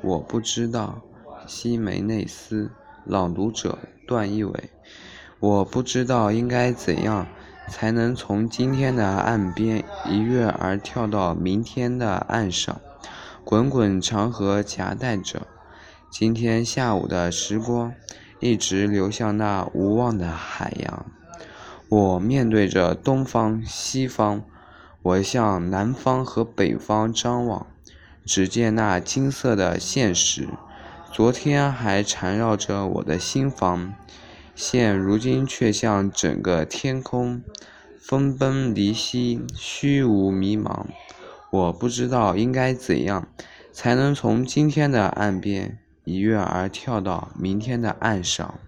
我不知道，西梅内斯。朗读者：段义伟。我不知道应该怎样才能从今天的岸边一跃而跳到明天的岸上。滚滚长河夹带着今天下午的时光，一直流向那无望的海洋。我面对着东方、西方，我向南方和北方张望，只见那金色的现实。昨天还缠绕着我的心房，现如今却像整个天空，分崩离析，虚无迷茫。我不知道应该怎样才能从今天的岸边一跃而跳到明天的岸上。